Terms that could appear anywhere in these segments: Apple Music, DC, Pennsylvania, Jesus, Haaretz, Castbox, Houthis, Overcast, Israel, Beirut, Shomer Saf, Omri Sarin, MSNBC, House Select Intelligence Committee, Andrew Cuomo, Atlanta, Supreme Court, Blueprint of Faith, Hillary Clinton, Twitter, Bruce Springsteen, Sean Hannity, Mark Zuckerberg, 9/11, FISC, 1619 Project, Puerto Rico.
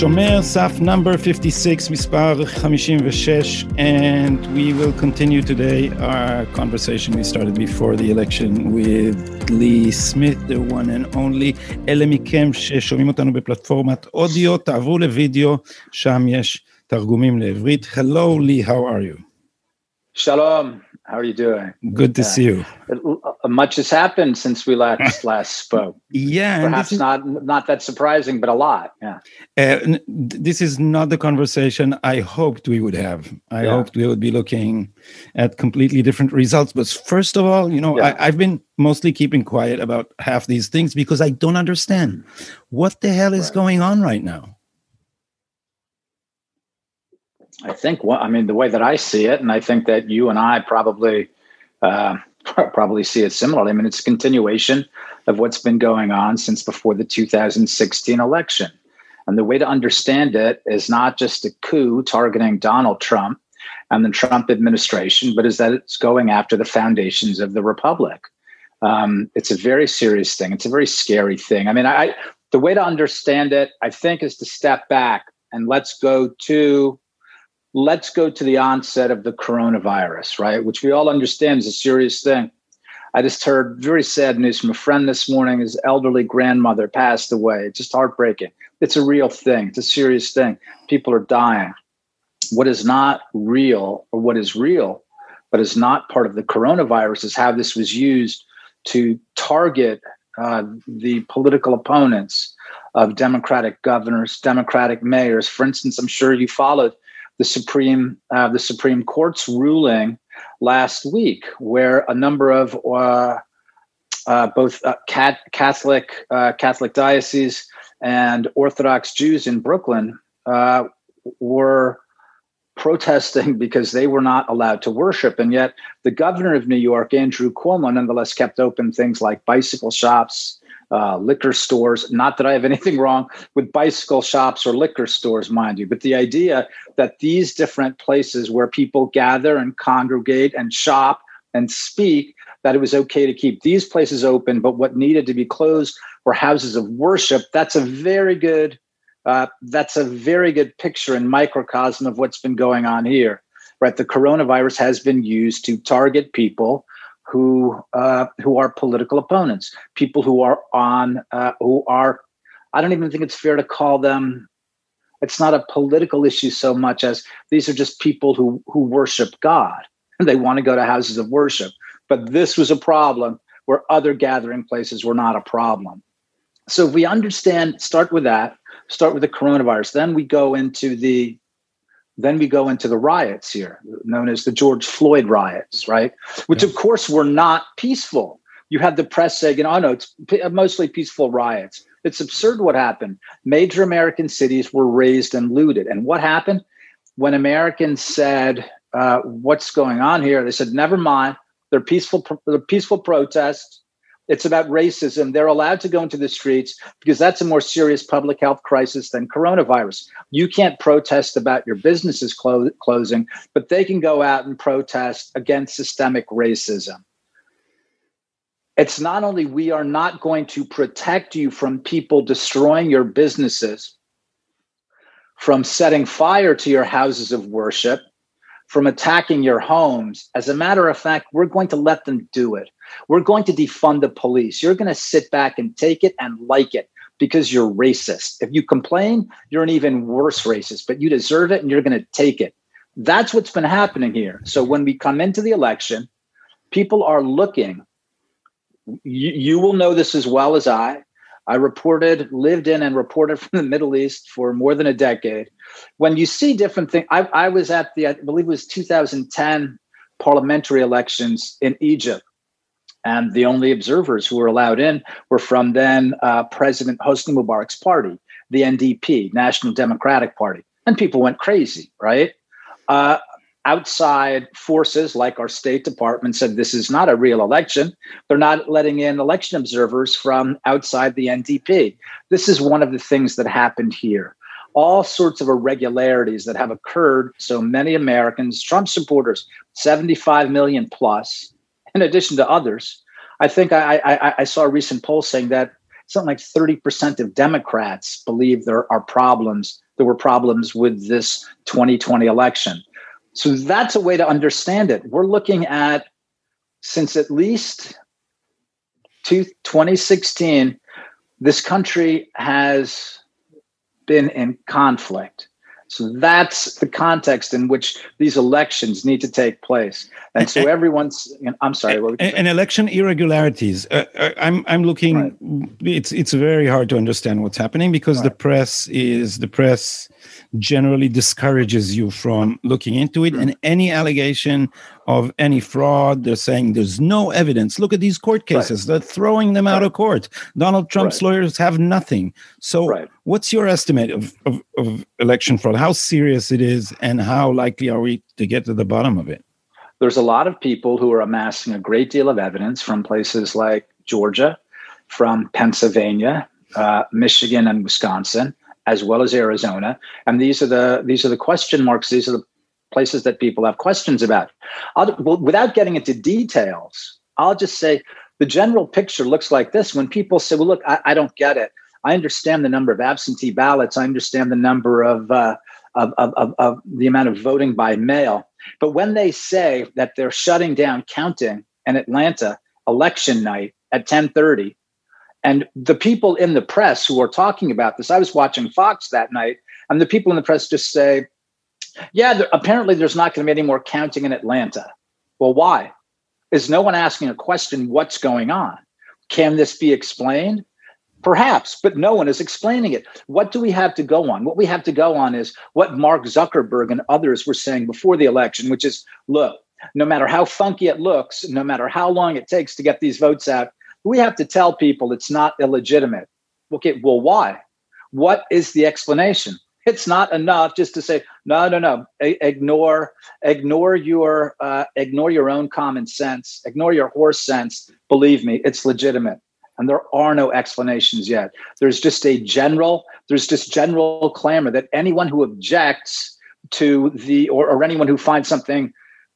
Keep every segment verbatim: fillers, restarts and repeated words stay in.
Shomer Saf number fifty-six, מספר fifty-six, and we will continue today our conversation we started before the election with Lee Smith, the one and only. אלה מכם ששומעים אותנו בפלטפורמת אודיו, תעברו לוידאו, שם יש תרגומים לעברית. Hello, Lee, how are you? Shalom, how are you doing? Good to uh, see you. Much has happened since we last last spoke. Yeah, perhaps is, not not that surprising, but a lot. Yeah, uh, this is not the conversation I hoped we would have. I yeah. hoped we would be looking at completely different results. But first of all, you know, yeah. I, I've been mostly keeping quiet about half these things because I don't understand what the hell is right. going on right now. I think, well, I mean, the way that I see it, and I think that you and I probably uh, probably see it similarly. I mean, it's a continuation of what's been going on since before the two thousand sixteen election. And the way to understand it is not just a coup targeting Donald Trump and the Trump administration, but is that it's going after the foundations of the republic. Um, it's a very serious thing. It's a very scary thing. I mean, I the way to understand it, I think, is to step back and let's go to... Let's go to the onset of the coronavirus, right? Which we all understand is a serious thing. I just heard very sad news from a friend this morning. His elderly grandmother passed away. It's just heartbreaking. It's a real thing. It's a serious thing. People are dying. What is not real, or what is real, but is not part of the coronavirus, is how this was used to target uh, the political opponents of Democratic governors, Democratic mayors. For instance, I'm sure you followed the Supreme uh, the Supreme Court's ruling last week, where a number of uh, uh, both uh, cat, Catholic uh, Catholic dioceses and Orthodox Jews in Brooklyn uh, were protesting because they were not allowed to worship. And yet the governor of New York, Andrew Cuomo, nonetheless kept open things like bicycle shops, Uh, liquor stores. Not that I have anything wrong with bicycle shops or liquor stores, mind you, but the idea that these different places where people gather and congregate and shop and speak, that it was okay to keep these places open, but what needed to be closed were houses of worship. That's a very good, uh, that's a very good picture and microcosm of what's been going on here, right? The coronavirus has been used to target people who uh, who are political opponents, people who are on, uh, who are, I don't even think it's fair to call them, it's not a political issue so much as these are just people who, who worship God, and they want to go to houses of worship. But this was a problem where other gathering places were not a problem. So if we understand, start with that, start with the coronavirus, then we go into the Then we go into the riots here, known as the George Floyd riots, right? Which, yes. of course, were not peaceful. You had the press saying, oh, no, it's mostly peaceful riots. It's absurd what happened. Major American cities were razed and looted. And what happened? When Americans said, uh, what's going on here? They said, never mind. They're peaceful, they're peaceful protests. It's about racism. They're allowed to go into the streets because that's a more serious public health crisis than coronavirus. You can't protest about your businesses clo- closing, but they can go out and protest against systemic racism. It's not only we are not going to protect you from people destroying your businesses, from setting fire to your houses of worship, from attacking your homes. As a matter of fact, we're going to let them do it. We're going to defund the police. You're going to sit back and take it and like it because you're racist. If you complain, you're an even worse racist, but you deserve it and you're going to take it. That's what's been happening here. So when we come into the election, people are looking. You, you will know this as well as I. I reported, lived in and reported from the Middle East for more than a decade. When you see different things, I, I was at the, I believe it was two thousand ten parliamentary elections in Egypt. And the only observers who were allowed in were from then uh, President Hosni Mubarak's party, the N D P, National Democratic Party. And people went crazy, right? Uh, outside forces like our State Department said this is not a real election. They're not letting in election observers from outside the N D P. This is one of the things that happened here. All sorts of irregularities that have occurred. So many Americans, Trump supporters, seventy-five million plus, in addition to others. I think I, I, I saw a recent poll saying that something like thirty percent of Democrats believe there are problems there were problems with this twenty twenty election. So that's a way to understand it. We're looking at, since at least twenty sixteen, this country has been in conflict. So that's the context in which these elections need to take place. And so everyone's, I'm sorry. What and, and election irregularities. Uh, I'm I'm looking, right. it's it's very hard to understand what's happening because right. the press is, the press generally discourages you from looking into it. Right. And any allegation of any fraud, they're saying there's no evidence. Look at these court cases. Right. They're throwing them right. out of court. Donald Trump's right. lawyers have nothing. So right. what's your estimate of, of, of election fraud? How serious it is and how likely are we to get to the bottom of it? There's a lot of people who are amassing a great deal of evidence from places like Georgia, from Pennsylvania, uh, Michigan, and Wisconsin, as well as Arizona. And these are the these are the question marks. These are the places that people have questions about. I'll, well, without getting into details, I'll just say the general picture looks like this. When people say, well, look, I, I don't get it. I understand the number of absentee ballots. I understand the number of, uh, of, of, of, of the amount of voting by mail. But when they say that they're shutting down counting in Atlanta election night at ten thirty, and the people in the press who are talking about this, I was watching Fox that night, and the people in the press just say, yeah, there, apparently there's not going to be any more counting in Atlanta. Well, why? Is no one asking a question, what's going on? Can this be explained? Perhaps, but no one is explaining it. What do we have to go on? What we have to go on is what Mark Zuckerberg and others were saying before the election, which is, look, no matter how funky it looks, no matter how long it takes to get these votes out, we have to tell people it's not illegitimate. Okay, well, why? What is the explanation? It's not enough just to say, no, no, no, ignore, ignore your, uh, ignore your own common sense, ignore your horse sense. Believe me, it's legitimate. And there are no explanations yet. There's just a general, there's just general clamor that anyone who objects to the, or, or anyone who finds something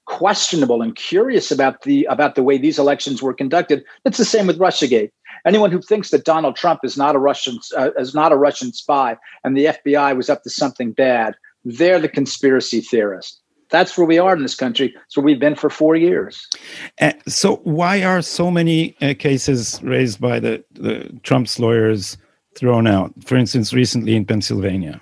questionable and curious about the, about the way these elections were conducted, it's the same with Russiagate. Anyone who thinks that Donald Trump is not a Russian, uh, is not a Russian spy and the F B I was up to something bad, they're the conspiracy theorists. That's where we are in this country. That's where we've been for four years. Uh, so why are so many uh, cases raised by the, the Trump's lawyers thrown out? For instance, recently in Pennsylvania.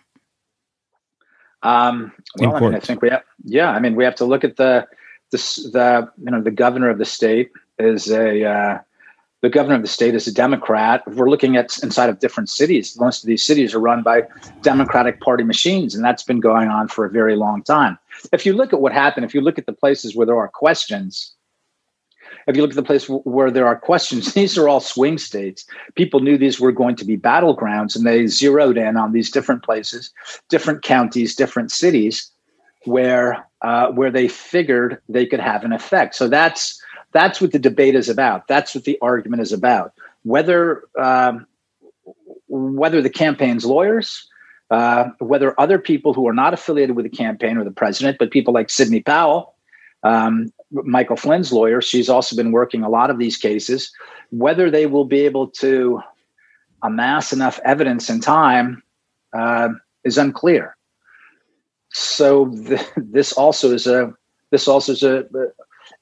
Um, well, in I, mean, I think we have. Yeah, I mean, we have to look at the the, the you know the governor of the state is a uh, the governor of the state is a Democrat. If we're looking at inside of different cities, most of these cities are run by Democratic Party machines, and that's been going on for a very long time. If you look at what happened, if you look at the places where there are questions, if you look at the place where there are questions, these are all swing states. People knew these were going to be battlegrounds, and they zeroed in on these different places, different counties, different cities where uh, where they figured they could have an effect. So that's that's what the debate is about. That's what the argument is about. Whether um, whether the campaign's lawyers, Uh, whether other people who are not affiliated with the campaign or the president, but people like Sidney Powell, um, Michael Flynn's lawyer, she's also been working a lot of these cases, whether they will be able to amass enough evidence in time uh, is unclear. So th- this also is a, this also is a,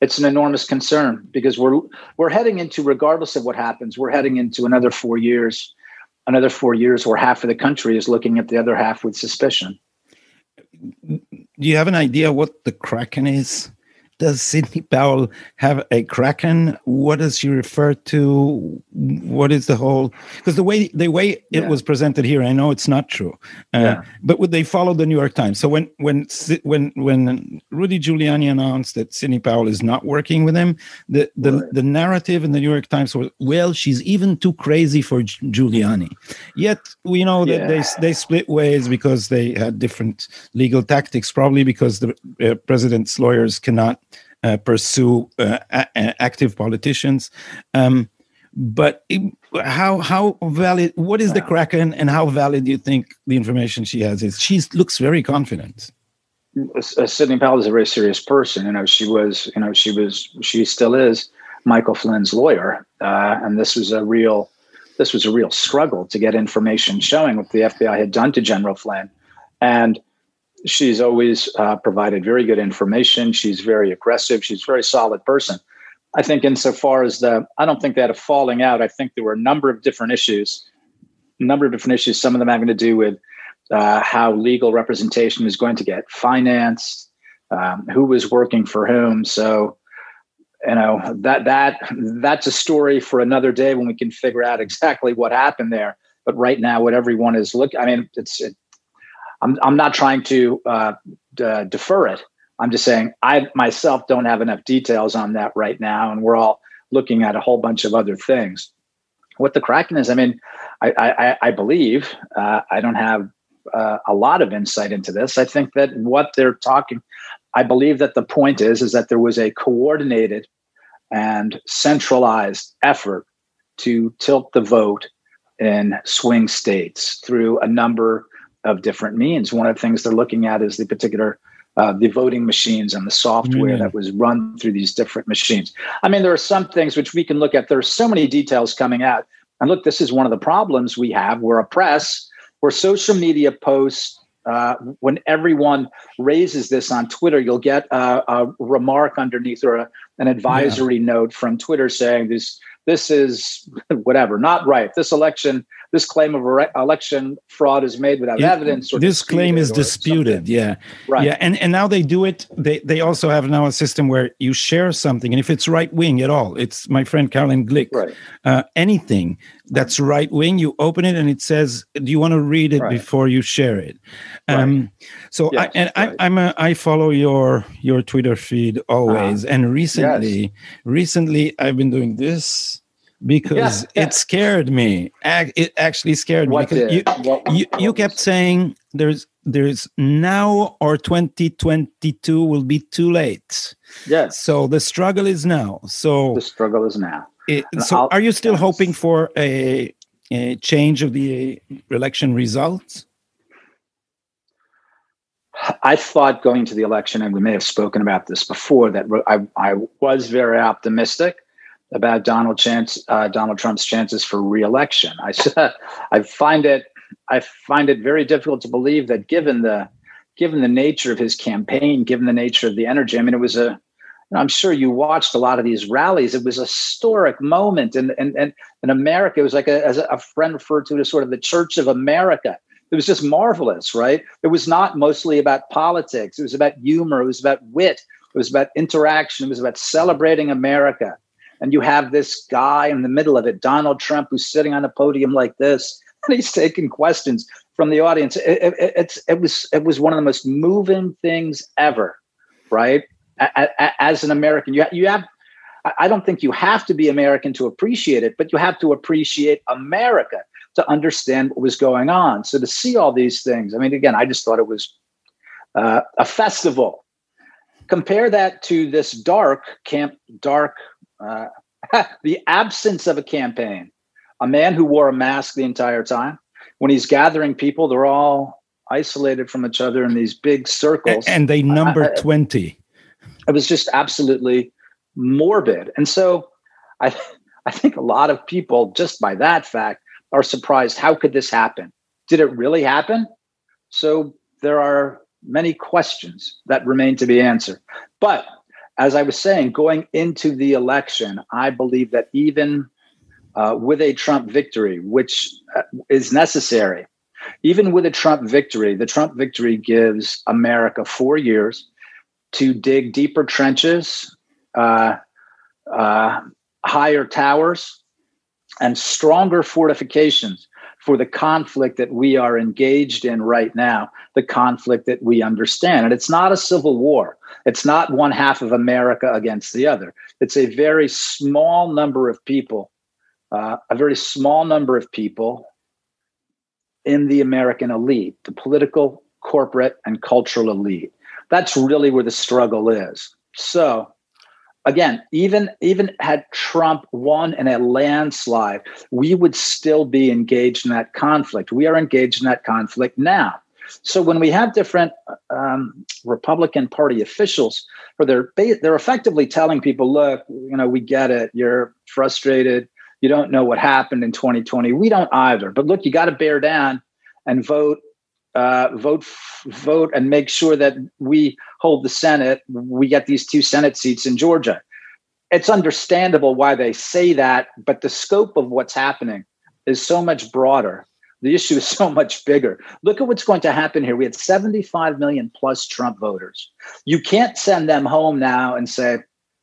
it's an enormous concern because we're, we're heading into, regardless of what happens, we're heading into another four years Another four years where half of the country is looking at the other half with suspicion. Do you have an idea what the Kraken is? Does Sidney Powell have a Kraken? What does she refer to? What is the whole? Because the way the way yeah. it was presented here, I know it's not true. Uh, yeah. But would they follow the New York Times? So when when when when Rudy Giuliani announced that Sidney Powell is not working with him, the the, right. the narrative in the New York Times was, well, she's even too crazy for Giuliani. Yet we know that yeah. they they split ways because they had different legal tactics, probably because the uh, president's lawyers cannot Uh, pursue uh, a- active politicians, um, but it, how how valid? What is the Kraken, and how valid do you think the information she has is? She looks very confident. Uh, Sidney Powell is a very serious person. You know, she was. You know, she was. She still is Michael Flynn's lawyer, uh, and this was a real. This was a real struggle to get information showing what the F B I had done to General Flynn. And she's always uh, provided very good information. She's very aggressive. She's a very solid person. I think insofar as the, I don't think they had a falling out. I think there were a number of different issues, a number of different issues. Some of them having to do with uh, how legal representation is going to get financed, um, who was working for whom. So, you know, that that that's a story for another day when we can figure out exactly what happened there. But right now, what everyone is looking, I mean, it's, it, I'm I'm not trying to uh, d- defer it. I'm just saying I myself don't have enough details on that right now. And we're all looking at a whole bunch of other things. What the Kraken is, I mean, I, I, I believe uh, I don't have uh, a lot of insight into this. I think that what they're talking, I believe that the point is, is that there was a coordinated and centralized effort to tilt the vote in swing states through a number of different means. One of the things they're looking at is the particular Uh, the voting machines and the software mm-hmm. that was run through these different machines. I mean, there are some things which we can look at. There are so many details coming out. And look, this is one of the problems we have. We're a press, we're social media posts. Uh, when everyone raises this on Twitter, you'll get a, a remark underneath or a, an advisory yeah. note from Twitter saying this, this is whatever, not right. This election, this claim of re- election fraud is made without it, evidence. Or this claim is disputed. Something. Yeah. Right. Yeah. And, and now they do it. They they also have now a system where you share something. And if it's right wing at all, it's my friend Carolyn Glick. Right. Uh, anything that's right wing, you open it and it says, do you want to read it right. before you share it? Um, right. So yes, I, and right. I, I'm a, I follow your your Twitter feed always. Uh, and recently, yes. recently, I've been doing this. Because yeah, yeah. it scared me. It actually scared me. What because you, what, you, you kept saying there's there's now or twenty twenty-two will be too late. Yes. So the struggle is now. So the struggle is now. It, so I'll, are you still yes. hoping for a, a change of the election results? I thought going to the election, and we may have spoken about this before, that I, I was very optimistic about Donald chance, uh, Donald Trump's chances for re-election. I, I find it, I find it very difficult to believe that given the, given the nature of his campaign, given the nature of the energy. I mean, it was a, you know, I'm sure you watched a lot of these rallies. It was a historic moment, and and and in America, it was like a, as a friend referred to it as sort of the Church of America. It was just marvelous, right? It was not mostly about politics. It was about humor. It was about wit. It was about interaction. It was about celebrating America. And you have this guy in the middle of it, Donald Trump, who's sitting on a podium like this, and he's taking questions from the audience. It, it, it's, it was it was one of the most moving things ever, right? A, a, as an American, you, you have, I don't think you have to be American to appreciate it, but you have to appreciate America to understand what was going on. So to see all these things, I mean, again, I just thought it was uh, a festival. Compare that to this dark camp, dark Uh, the absence of a campaign, a man who wore a mask the entire time. When he's gathering people, they're all isolated from each other in these big circles. And, and they number I, I, twenty. It was just absolutely morbid. And so I, I think a lot of people, just by that fact, are surprised. How could this happen? Did it really happen? So there are many questions that remain to be answered. But as I was saying, going into the election, I believe that even uh, with a Trump victory, which uh, is necessary, even with a Trump victory, the Trump victory gives America four years to dig deeper trenches, uh, uh, higher towers, and stronger fortifications for the conflict that we are engaged in right now, the conflict that we understand. And it's not a civil war. It's not one half of America against the other. It's a very small number of people, uh, a very small number of people in the American elite, the political, corporate, and cultural elite. That's really where the struggle is. So again, even even had Trump won in a landslide, we would still be engaged in that conflict. We are engaged in that conflict now. So when we have different um, Republican Party officials, where they're they're effectively telling people, look, you know, we get it. You're frustrated. You don't know what happened in twenty twenty. We don't either. But look, you got to bear down and vote uh, vote, vote and make sure that we hold the Senate. We get these two Senate seats in Georgia. It's understandable why they say that, but the scope of what's happening is so much broader. The issue is so much bigger. Look at what's going to happen here. We had seventy-five million plus Trump voters. You can't send them home now and say,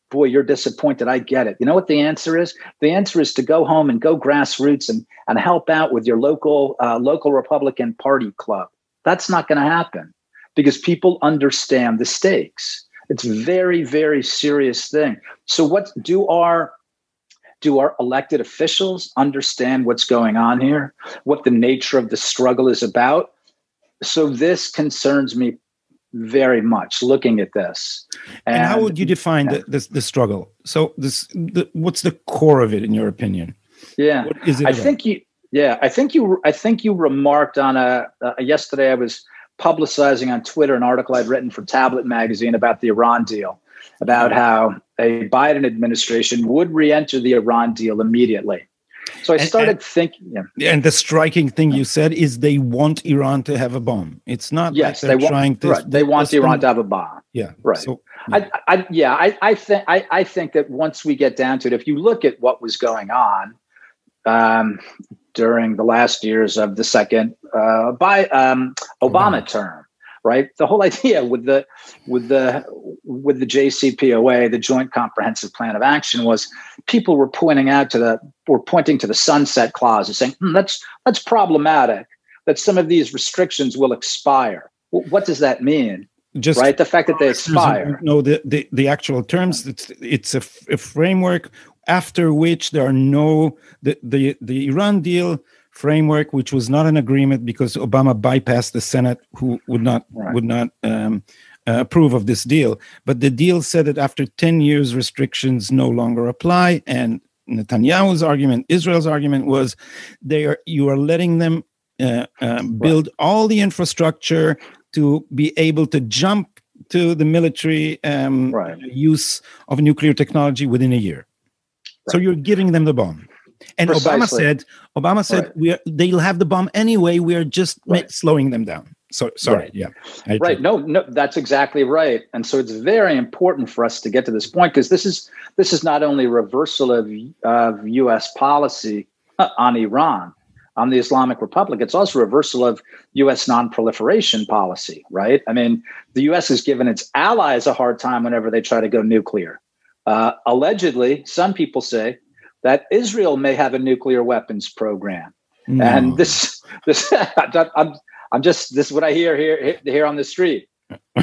boy, you're disappointed. I get it. You know what the answer is? The answer is to go home and go grassroots and, and help out with your local uh, local Republican Party club. That's not going to happen because people understand the stakes. It's a very, very serious thing. So what do our do our elected officials understand what's going on here, what the nature of the struggle is about? So this concerns me very much, looking at this. And, and how would you define yeah. the, the, the struggle? So this, the, what's the core of it, in your opinion? Yeah, what is it I about? think you. Yeah, I think you. I think you remarked on a uh, yesterday. I was publicizing on Twitter an article I'd written for Tablet Magazine about the Iran deal, about how a Biden administration would re-enter the Iran deal immediately. So I started and, and, thinking. Yeah. And the striking thing you said is they want Iran to have a bomb. It's not yes, like they're they want, trying to. Right. They want Iran to have a bomb. Yeah. Right. So, yeah. I, I, yeah, I, I think I, I think that once we get down to it, if you look at what was going on um, during the last years of the second uh, by um, Obama wow. term. Right. The whole idea with the with the with the J C P O A, the Joint Comprehensive Plan of Action, was people were pointing out to the were pointing to the sunset clause and saying, hmm, that's that's problematic that some of these restrictions will expire. W- what does that mean? Just right. The fact that they expire. No, the, the, the actual terms. It's it's a, f- a framework after which there are no the the, the Iran deal. Framework, which was not an agreement because Obama bypassed the Senate, who would not right. would not um, uh, approve of this deal. But the deal said that after ten years, restrictions no longer apply. And Netanyahu's argument, Israel's argument, was they are you are letting them uh, uh, build right. all the infrastructure to be able to jump to the military um, right. use of nuclear technology within a year. Right. So you're giving them the bomb. And Precisely. Obama said, Obama said, right. we are, they'll have the bomb anyway. We are just right. ma- slowing them down. So sorry. Right. Yeah. I right. Think. No, no, that's exactly right. And so it's very important for us to get to this point, because this is this is not only reversal of, of U S policy on Iran, on the Islamic Republic, it's also reversal of U S non-proliferation policy. Right. I mean, the U S has given its allies a hard time whenever they try to go nuclear. Uh, allegedly, some people say that Israel may have a nuclear weapons program. No. And this, this I'm, I'm just, this is what I hear here, here on the street.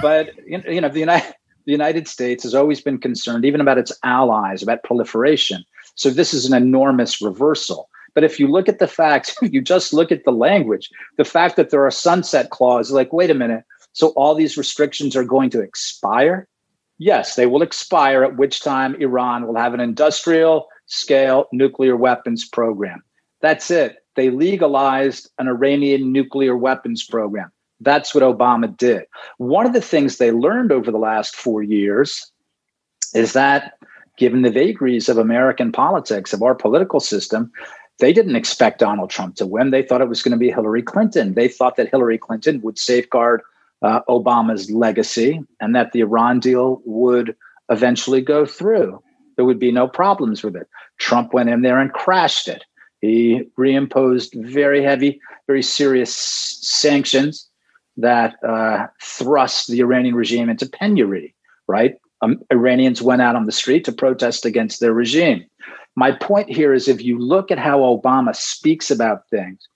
But, you know, the United, the United States has always been concerned, even about its allies, about proliferation. So this is an enormous reversal. But if you look at the facts, if you just look at the language, the fact that there are sunset clauses, like, wait a minute, so all these restrictions are going to expire? Yes, they will expire, at which time Iran will have an industrial scale nuclear weapons program. That's it. They legalized an Iranian nuclear weapons program. That's what Obama did. One of the things they learned over the last four years is that, given the vagaries of American politics, of our political system, they didn't expect Donald Trump to win. They thought it was going to be Hillary Clinton. They thought that Hillary Clinton would safeguard uh, Obama's legacy and that the Iran deal would eventually go through. There would be no problems with it. Trump went in there and crashed it. He reimposed very heavy, very serious sanctions that uh, thrust the Iranian regime into penury, right? Um, Iranians went out on the street to protest against their regime. My point here is, if you look at how Obama speaks about things,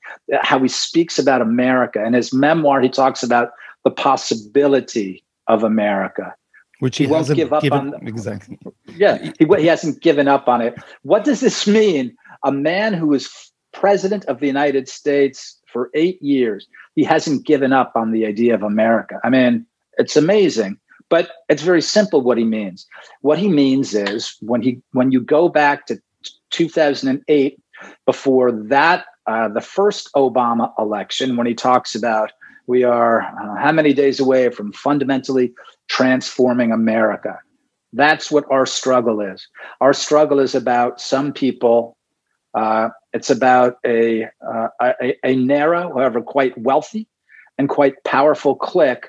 how he speaks about America, in his memoir, he talks about the possibility of America. Which he, he won't give up given, on. Exactly. Yeah, he, he hasn't given up on it. What does this mean? A man who is president of the United States for eight years, he hasn't given up on the idea of America. I mean, it's amazing, but it's very simple what he means. What he means is, when he when you go back to two thousand eight, before that, uh, the first Obama election, when he talks about, we are uh, how many days away from fundamentally transforming America. That's what our struggle is. Our struggle is about some people. Uh, it's about a, uh, a a narrow, however, quite wealthy and quite powerful clique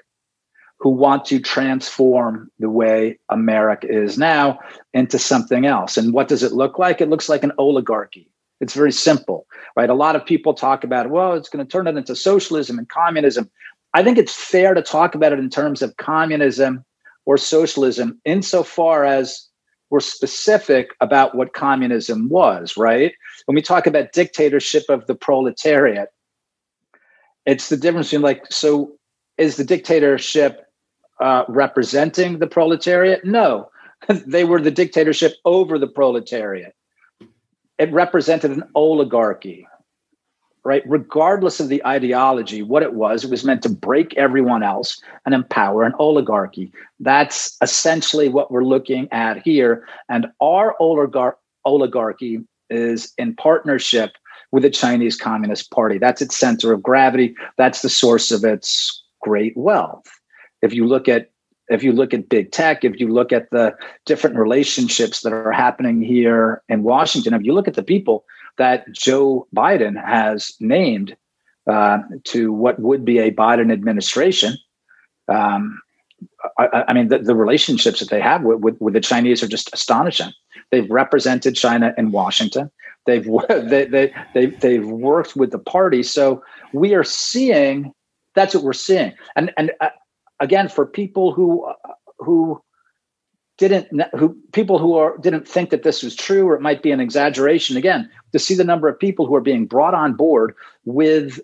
who want to transform the way America is now into something else. And what does it look like? It looks like an oligarchy. It's very simple, right? A lot of people talk about, well, it's going to turn it into socialism and communism. I think it's fair to talk about it in terms of communism or socialism insofar as we're specific about what communism was, right? When we talk about dictatorship of the proletariat, it's the difference between like, so is the dictatorship uh, representing the proletariat? No, they were the dictatorship over the proletariat. It represented an oligarchy, right? Regardless of the ideology, what it was, it was meant to break everyone else and empower an oligarchy. That's essentially what we're looking at here. And our oligar- oligarchy is in partnership with the Chinese Communist Party. That's its center of gravity. That's the source of its great wealth. If you look at If you look at big tech, if you look at the different relationships that are happening here in Washington, if you look at the people that Joe Biden has named uh, to what would be a Biden administration, um, I, I mean, the, the relationships that they have with, with, with the Chinese are just astonishing. They've represented China in Washington. They've they, they, they, they've worked with the party. So we are seeing, that's what we're seeing. And and. Uh, Again, for people who who didn't who people who are didn't think that this was true, or it might be an exaggeration. Again, to see the number of people who are being brought on board with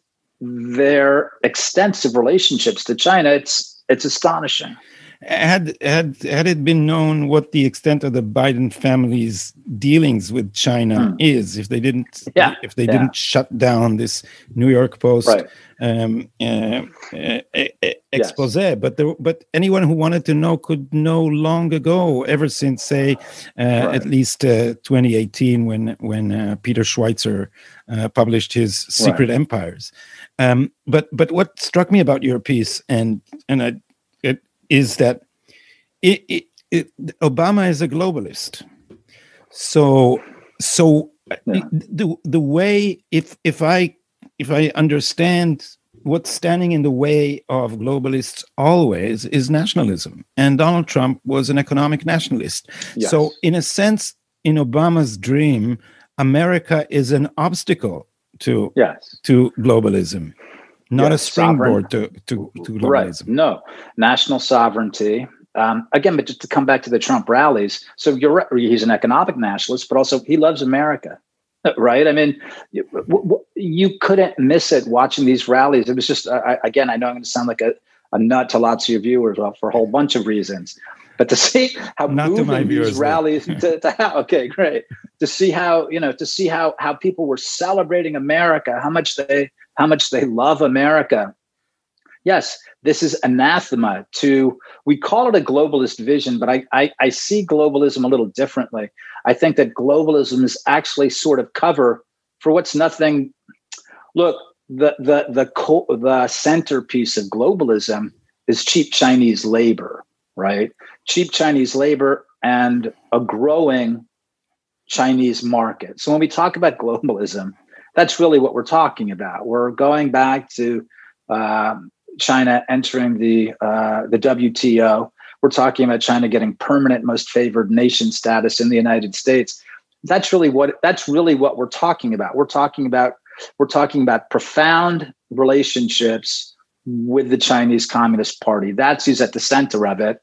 their extensive relationships to China, it's it's astonishing. Had had had it been known what the extent of the Biden family's dealings with China hmm. is, if they didn't yeah. if they yeah. didn't shut down this New York Post. Right. Um, uh, uh, expose, yes. but there, but anyone who wanted to know could know long ago. Ever since, say, uh, right. at least uh, twenty eighteen, when when uh, Peter Schweitzer uh, published his Secret right. Empires. Um, but but what struck me about your piece and and I, it is that it, it, it, Obama is a globalist. So so yeah. the the way if if I. If I understand, what's standing in the way of globalists always is nationalism. And Donald Trump was an economic nationalist. Yes. So in a sense, in Obama's dream, America is an obstacle to, yes. to globalism, not yes. a springboard to, to, to globalism. Right. No, national sovereignty. Um, again, but just to come back to the Trump rallies. So you're, he's an economic nationalist, but also he loves America. Right. I mean, you couldn't miss it watching these rallies. It was just, I, again, I know I'm going to sound like a, a nut to lots of your viewers well, for a whole bunch of reasons, but to see how Not moving to my viewers, these rallies, to, to how, okay, great. To see how, you know, to see how, how people were celebrating America, how much they, how much they love America. Yes, this is anathema to, we call it a globalist vision, but I, I, I see globalism a little differently. I think that globalism is actually sort of cover for what's nothing. Look, the the the co- the centerpiece of globalism is cheap Chinese labor, right? Cheap Chinese labor and a growing Chinese market. So when we talk about globalism, that's really what we're talking about. We're going back to um, China entering the uh, the W T O. We're talking about China getting permanent most favored nation status in the United States. That's really what that's really what we're talking about. We're talking about we're talking about profound relationships with the Chinese Communist Party. That's who's at the center of it,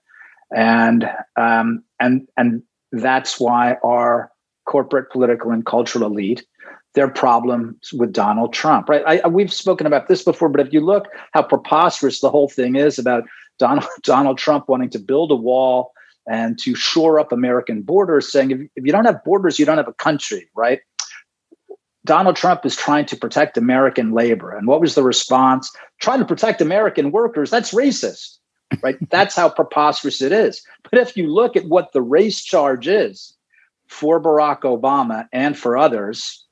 and um, and and that's why our corporate, political, and cultural elite. Their problems with Donald Trump, right? I, we've spoken about this before, but if you look how preposterous the whole thing is about Donald, Donald Trump wanting to build a wall and to shore up American borders, saying, if, if you don't have borders, you don't have a country, right? Donald Trump is trying to protect American labor. And what was the response? Trying to protect American workers. That's racist, right? That's how preposterous it is. But if you look at what the race charge is for Barack Obama and for others,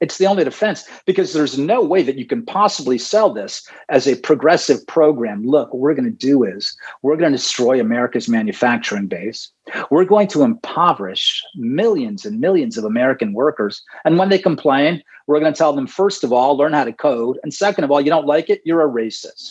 It's the only defense, because there's no way that you can possibly sell this as a progressive program. Look, what we're going to do is we're going to destroy America's manufacturing base. We're going to impoverish millions and millions of American workers. And when they complain, we're going to tell them, first of all, learn how to code. And second of all, you don't like it, you're a racist.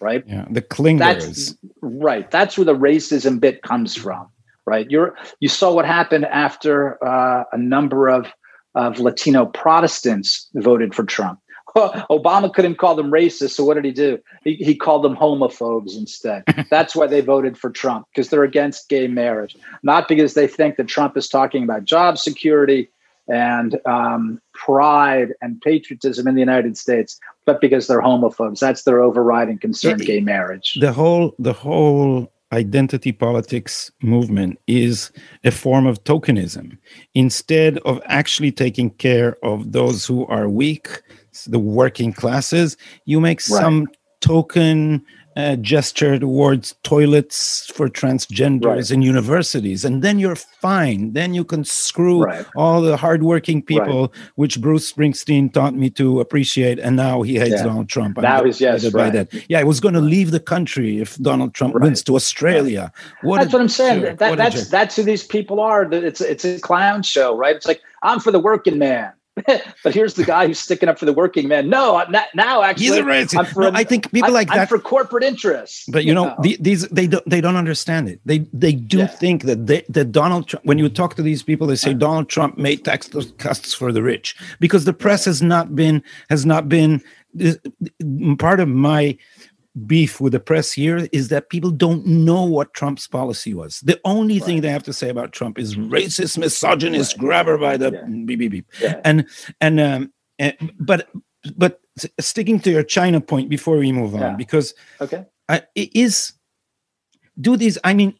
Right? Yeah, the clingers. That's, right. That's where the racism bit comes from. Right? You're, you saw what happened after uh, a number of of Latino Protestants voted for Trump. Obama couldn't call them racist, so what did he do? He, he called them homophobes instead. That's why they voted for Trump, because they're against gay marriage, not because they think that Trump is talking about job security and um, pride and patriotism in the United States, but because they're homophobes. That's their overriding concern, it, gay marriage. The whole, the whole identity politics movement is a form of tokenism. Instead of actually taking care of those who are weak, the working classes, you make right. some token uh, gesture towards toilets for transgenders right. in universities, and then you're fine. Then you can screw right. all the hardworking people, right. which Bruce Springsteen taught me to appreciate, and now he hates yeah. Donald Trump. I'm now he's yes, right. by that. Yeah, I was going to leave the country if Donald Trump right. wins to Australia. Right. What that's what I'm saying. That, what that's that's who these people are. It's it's a clown show, right? It's like, I'm for the working man. But here's the guy who's sticking up for the working man. No, I'm not, now actually, he's a racist. I'm for, no, I think people I'm, like that I'm for corporate interests. But you, you know, know. The, these they don't they don't understand it. They they do yeah. think that they, that Donald Trump. When you talk to these people, they say Donald Trump made tax cuts for the rich, because the press has not been has not been part of my. Beef with the press here is that people don't know what Trump's policy was. The only right. thing they have to say about Trump is racist, misogynist, right. grabber by the yeah. beep beep beep. Yeah. And and um, and, but but sticking to your China point before we move on, yeah. because okay, I, it is do these. I mean,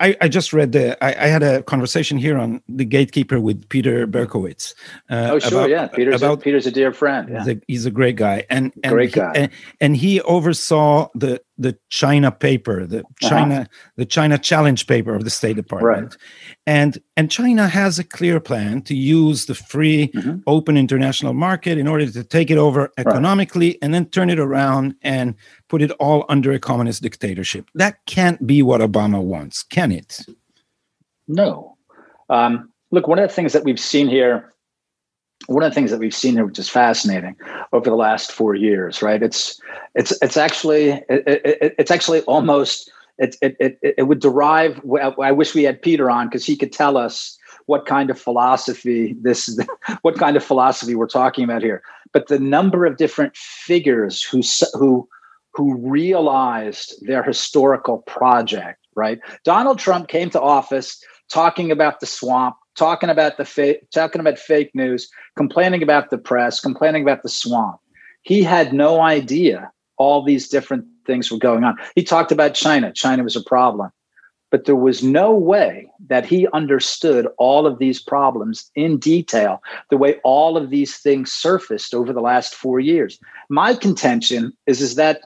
I, I just read the. I, I had a conversation here on The Gatekeeper with Peter Berkowitz. Uh, oh, sure, about, yeah. Peter's, about, a, Peter's a dear friend. Yeah. The, he's a great guy, and, and great guy, he, and, and he oversaw the the China paper, the China uh-huh. the China Challenge paper of the State Department, right. and and China has a clear plan to use the free, mm-hmm. open international market in order to take it over economically, right. and then turn it around and put it all under a communist dictatorship. That can't be what Obama wants, can it? No. Um, look, one of the things that we've seen here, one of the things that we've seen here, which is fascinating, over the last four years, right? It's it's it's actually it, it, it's actually almost it it it, it would derive. I wish we had Peter on, because he could tell us what kind of philosophy this, what kind of philosophy we're talking about here. But the number of different figures who who who realized their historical project, right? Donald Trump came to office talking about the swamp, talking about the fa- talking about fake news, complaining about the press, complaining about the swamp. He had no idea all these different things were going on. He talked about China. China was a problem. But there was no way that he understood all of these problems in detail, the way all of these things surfaced over the last four years. My contention is, is that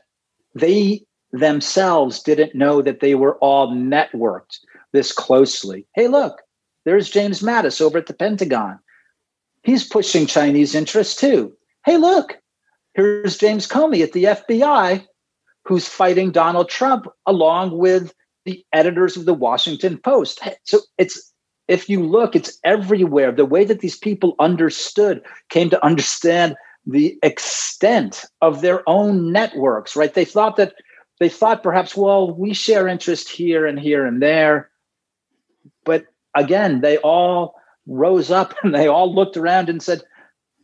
they themselves didn't know that they were all networked this closely. Hey, look, there's James Mattis over at the Pentagon. He's pushing Chinese interests too. Hey, look, here's James Comey at the F B I, who's fighting Donald Trump along with the editors of the Washington Post. So it's, if you look, it's everywhere. The way that these people understood, came to understand the extent of their own networks, right? They thought that they thought perhaps, well, we share interest here and here and there, but again, they all rose up and they all looked around and said,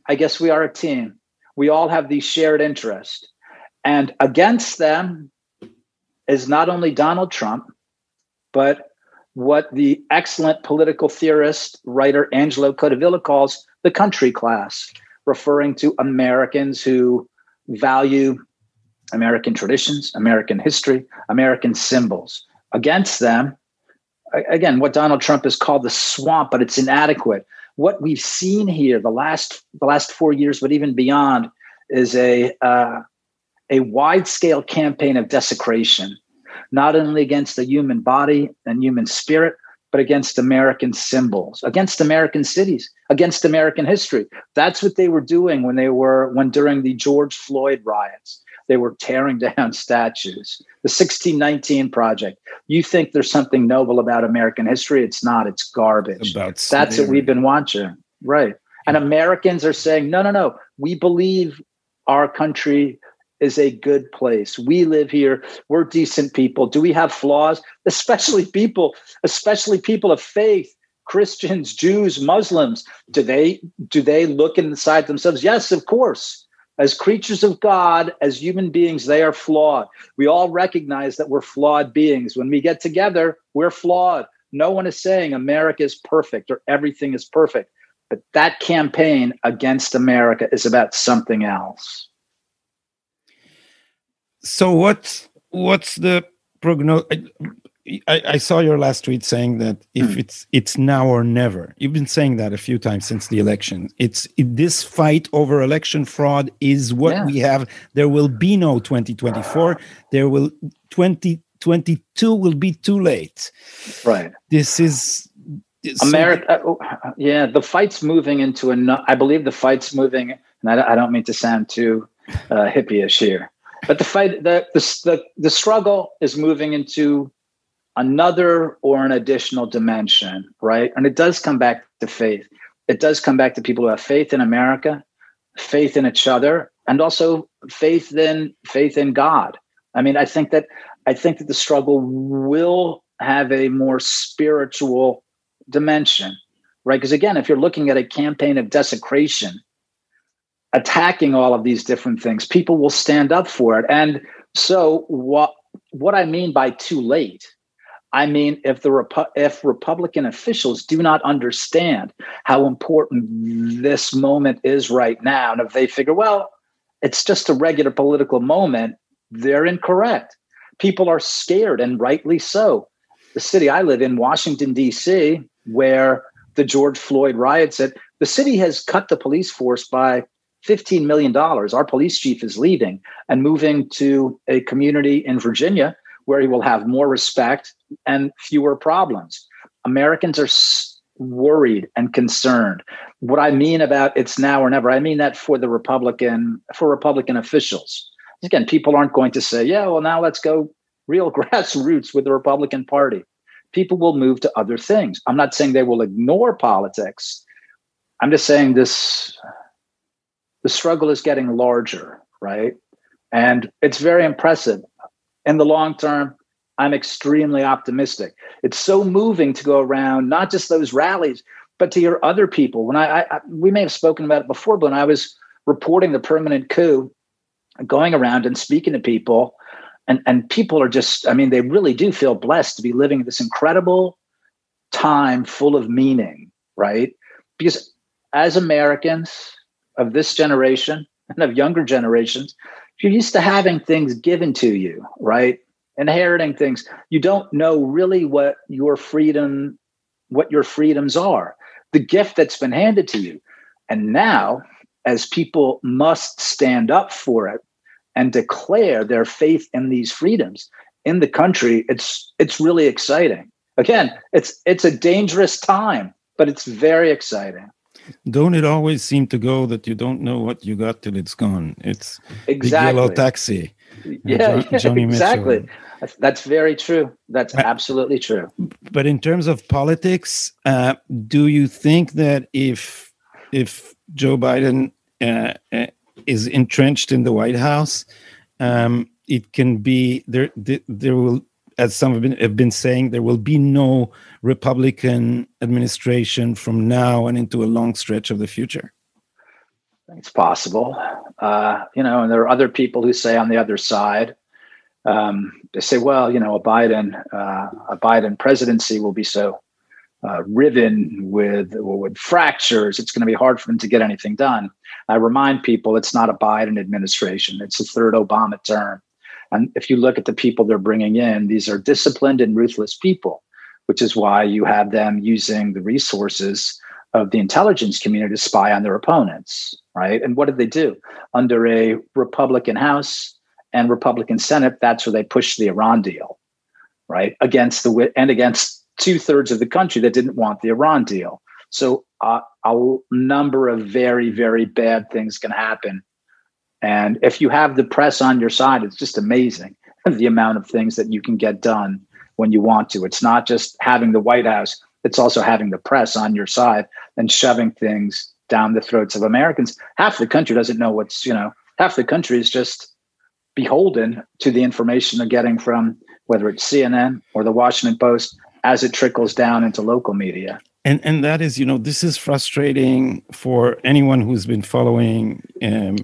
I guess we are a team. We all have these shared interests. And against them is not only Donald Trump, but what the excellent political theorist, writer Angelo Codavilla calls the country class, referring to Americans who value American traditions, American history, American symbols. Against them, again, what Donald Trump has called the swamp, but it's inadequate. What we've seen here the last the last four years, but even beyond, is a uh, a wide-scale campaign of desecration, not only against the human body and human spirit, but against American symbols, against American cities, against American history. That's what they were doing when they were when during the George Floyd riots. They were tearing down statues. The sixteen nineteen Project. You think there's something noble about American history? It's not. It's garbage. About That's what we've been watching. Right. And Americans are saying, no, no, no. We believe our country is a good place. We live here. We're decent people. Do we have flaws? Especially people, especially people of faith, Christians, Jews, Muslims. Do they, do they look inside themselves? Yes, of course. As creatures of God, as human beings, they are flawed. We all recognize that we're flawed beings. When we get together, we're flawed. No one is saying America is perfect or everything is perfect. But that campaign against America is about something else. So what's, what's the prognosis? I, I saw your last tweet saying that if mm. it's it's now or never. You've been saying that a few times since the election. It's it, this fight over election fraud is what yeah. we have. There will be no twenty twenty-four. There will twenty twenty-two will be too late. Right. This is... America, so, uh, yeah, the fight's moving into a. I believe the fight's moving, and I, I don't mean to sound too uh, hippie-ish here, but the fight, the, the the the struggle is moving into another or an additional dimension, right? And it does come back to faith. It does come back to people who have faith in America, faith in each other, and also faith in faith in God. I mean, I think that I think that the struggle will have a more spiritual dimension, right? Because again, if you're looking at a campaign of desecration, attacking all of these different things, people will stand up for it. And so what what I mean by too late, I mean if the Repu- if Republican officials do not understand how important this moment is right now, and if they figure, well, it's just a regular political moment, they're incorrect. People are scared, and rightly so. The city I live in, Washington, D C, where the George Floyd riots at, the city has cut the police force by fifteen million dollars. Our police chief is leaving and moving to a community in Virginia where he will have more respect and fewer problems. Americans are worried and concerned. What I mean about it's now or never, I mean that for the Republican, for Republican officials. Again, people aren't going to say, yeah, well, now let's go real grassroots with the Republican Party. People will move to other things. I'm not saying they will ignore politics. I'm just saying this, the struggle is getting larger, right? And it's very impressive. In the long term, I'm extremely optimistic. It's so moving to go around, not just those rallies, but to hear other people. When I, I we may have spoken about it before, but when I was reporting the permanent coup, going around and speaking to people, And and people are just, I mean, they really do feel blessed to be living this incredible time full of meaning, right? Because as Americans of this generation and of younger generations, you're used to having things given to you, right? Inheriting things. You don't know really what your freedom, what your freedoms are, the gift that's been handed to you. And now, as people must stand up for it and declare their faith in these freedoms in the country, it's it's really exciting. Again, it's it's a dangerous time, but it's very exciting. Don't it always seem to go that you don't know what you got till it's gone? It's exactly. Big Yellow Taxi. Yeah, John, yeah Johnny exactly. Mitchell. That's, that's very true. That's but, absolutely true. But in terms of politics, uh, do you think that if, if Joe Biden... Uh, uh, is entrenched in the White House, um, it can be there, there. There will, as some have been have been saying, there will be no Republican administration from now and into a long stretch of the future. It's possible, uh, you know. And there are other people who say on the other side, um, they say, "Well, you know, a Biden, uh, a Biden presidency will be so uh, riven with with fractures. It's going to be hard for them to get anything done." I remind people it's not a Biden administration. It's the third Obama term. And if you look at the people they're bringing in, these are disciplined and ruthless people, which is why you have them using the resources of the intelligence community to spy on their opponents, right? And what did they do? Under a Republican House and Republican Senate, that's where they pushed the Iran deal, right? Against the and against two thirds of the country that didn't want the Iran deal. So uh, a number of very, very bad things can happen. And if you have the press on your side, it's just amazing the amount of things that you can get done when you want to. It's not just having the White House. It's also having the press on your side and shoving things down the throats of Americans. Half the country doesn't know what's, you know, half the country is just beholden to the information they're getting from whether it's C N N or the Washington Post as it trickles down into local media. And and that is, you know, this is frustrating for anyone who's been following um,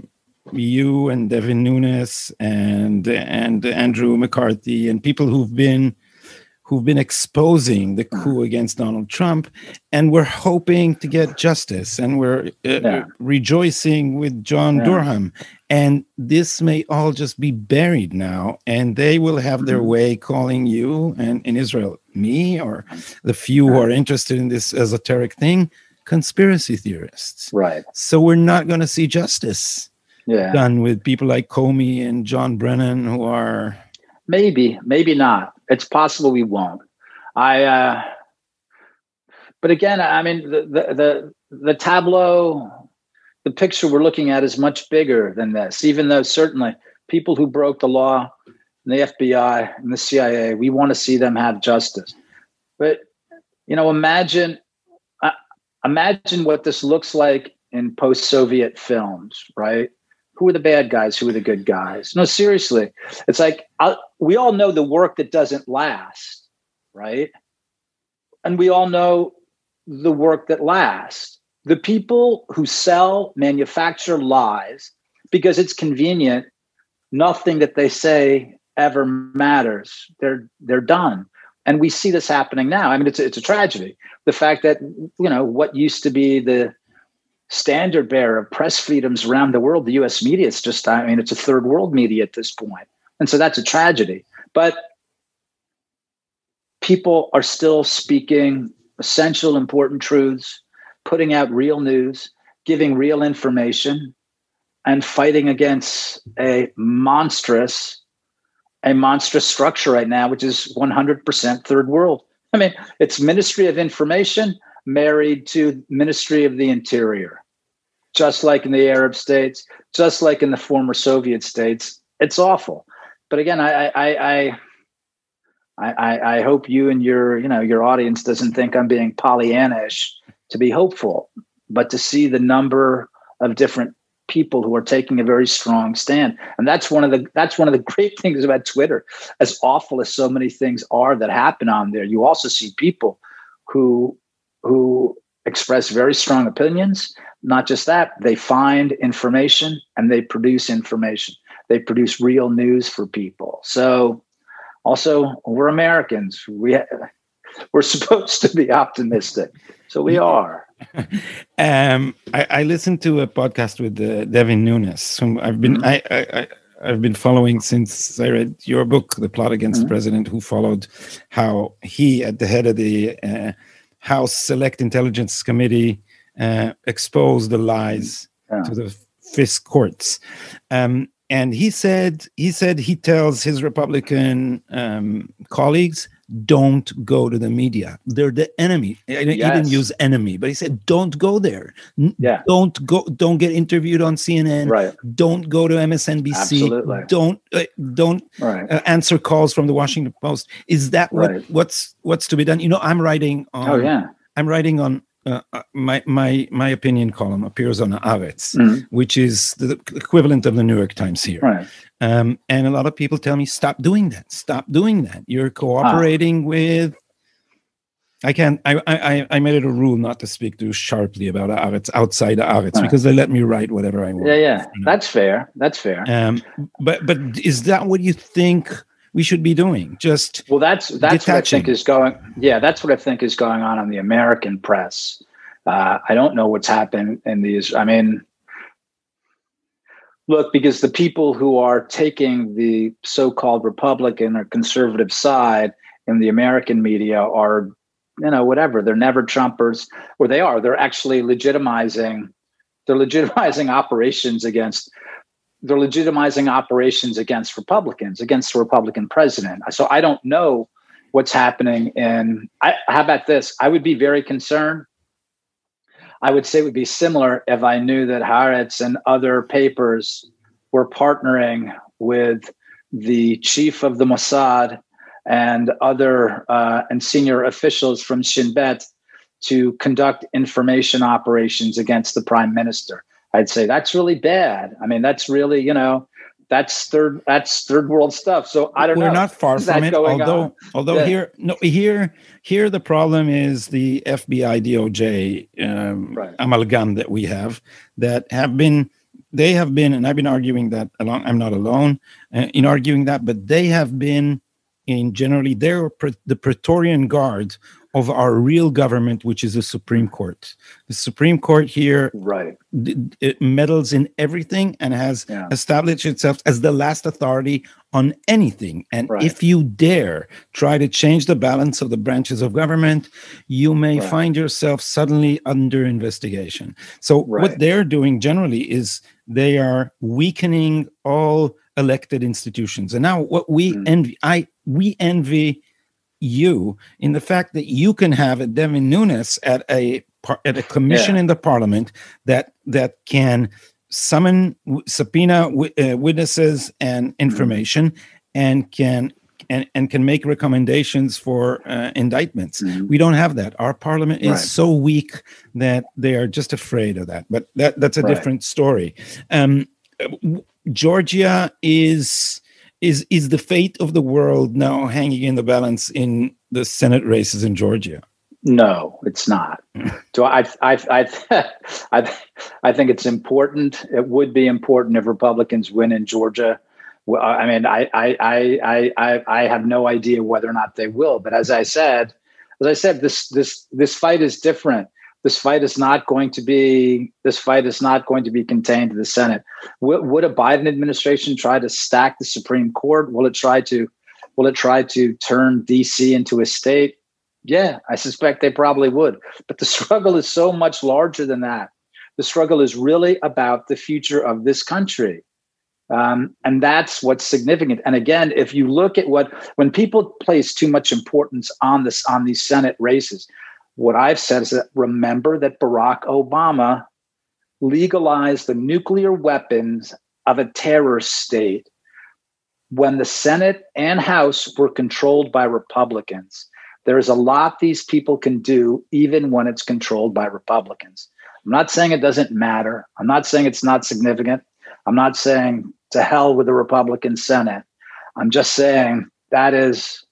you and Devin Nunes and and Andrew McCarthy and people who've been who've been exposing the coup against Donald Trump, and we're hoping to get justice, and we're uh, yeah. rejoicing with John yeah. Durham. And this may all just be buried now, and they will have their way, calling you and in Israel, me, or the few who are interested in this esoteric thing, conspiracy theorists. Right. So we're not going to see justice yeah. done with people like Comey and John Brennan who are... Maybe, maybe not. It's possible we won't. I, uh, but again, I mean, the, the the the tableau, the picture we're looking at is much bigger than this. Even though certainly people who broke the law, and the F B I and the C I A, we want to see them have justice. But you know, imagine, uh, imagine what this looks like in post-Soviet films, right? Who are the bad guys? Who are the good guys? No, seriously. It's like I, we all know the work that doesn't last, right? And we all know the work that lasts. The people who sell, manufacture lies because it's convenient, nothing that they say ever matters. They're they're done. And we see this happening now. I mean, it's it's a tragedy. The fact that, you know, what used to be the standard bearer of press freedoms around the world, the U S media is just, I mean, it's a third world media at this point. And so that's a tragedy. But people are still speaking essential, important truths, putting out real news, giving real information, and fighting against a monstrous, a monstrous structure right now, which is one hundred percent third world. I mean, it's Ministry of Information married to Ministry of the Interior, just like in the Arab states, just like in the former Soviet states. It's awful. But again, I, I, I, I, I hope you and your, you know, your audience doesn't think I'm being Pollyannish to be hopeful, but to see the number of different people who are taking a very strong stand. And that's one of the, that's one of the great things about Twitter. As awful as so many things are that happen on there, you also see people who who express very strong opinions. Not just that, they find information and they produce information. They produce real news for people. So also, we're Americans. We, we're supposed to be optimistic. So we are. um, I, I listened to a podcast with uh, Devin Nunes, whom I've been, I, I, I I've been following since I read your book, The Plot Against mm-hmm. the President, who followed how he, at the head of the uh, House Select Intelligence Committee, uh, exposed the lies yeah. to the FISC courts, um, and he said he said he tells his Republican um, colleagues, don't go to the media; they're the enemy. Yes. He didn't use enemy, but he said, don't go there. Yeah. Don't go. Don't get interviewed on C N N. Right. Don't go to M S N B C. Absolutely. Don't uh, don't right. uh, answer calls from the Washington Post. Is that what right. what's what's to be done? You know, I'm writing on. Oh yeah. I'm writing on. Uh, my my my opinion column appears on Haaretz, mm-hmm. which is the equivalent of the New York Times here. Right. Um, and a lot of people tell me, stop doing that. Stop doing that. You're cooperating ah. with... I can't... I, I I made it a rule not to speak too sharply about Haaretz outside Haaretz right. because they let me write whatever I want. Yeah, yeah. You know? That's fair. That's fair. Um, but but is that what you think we should be doing? Just well, that's that's detaching. What I think is going. Yeah, that's what I think is going on in the American press. Uh, I don't know what's happened in these. I mean, look, because the people who are taking the so-called Republican or conservative side in the American media are, you know, whatever. They're never Trumpers, or they are. They're actually legitimizing. They're legitimizing operations against. They're legitimizing operations against Republicans, against the Republican president. So I don't know what's happening in, I, how about this? I would be very concerned. I would say it would be similar if I knew that Haaretz and other papers were partnering with the chief of the Mossad and other uh, and senior officials from Shin Bet to conduct information operations against the prime minister. I'd say that's really bad. I mean, that's really, you know, that's third that's third world stuff. So I don't We're know. We're not far from it. Although, on? although yeah. here, no, here, here, the problem is the F B I, D O J um, right. amalgam that we have that have been. They have been, and I've been arguing that along. I'm not alone uh, in arguing that, but they have been, in generally, they're pre- the Praetorian Guard of our real government, which is the Supreme Court. The Supreme Court here right. d- it meddles in everything and has yeah. established itself as the last authority on anything. And right. if you dare try to change the balance of the branches of government, you may right. find yourself suddenly under investigation. So right. what they're doing generally is they are weakening all elected institutions. And now what we mm. envy, I we envy you in the fact that you can have a Devin Nunes at a at a commission yeah. in the parliament that that can summon subpoena w- uh, witnesses and information mm-hmm. and can and, and can make recommendations for uh, indictments. Mm-hmm. We don't have that. Our parliament is right. so weak that they are just afraid of that. But that that's a right. different story. Um, Georgia is. Is is the fate of the world now hanging in the balance in the Senate races in Georgia? No, it's not. So I I I I I think it's important. It would be important if Republicans win in Georgia. I mean, I I I I I have no idea whether or not they will. But as I said, as I said, this this this fight is different. This fight is not going to be. This fight is not going to be contained to the Senate. Would, would a Biden administration try to stack the Supreme Court? Will it try to? Will it try to turn D C into a state? Yeah, I suspect they probably would. But the struggle is so much larger than that. The struggle is really about the future of this country, um, and that's what's significant. And again, if you look at what when people place too much importance on this on these Senate races. What I've said is that remember that Barack Obama legalized the nuclear weapons of a terror state when the Senate and House were controlled by Republicans. There is a lot these people can do even when it's controlled by Republicans. I'm not saying it doesn't matter. I'm not saying it's not significant. I'm not saying to hell with the Republican Senate. I'm just saying that is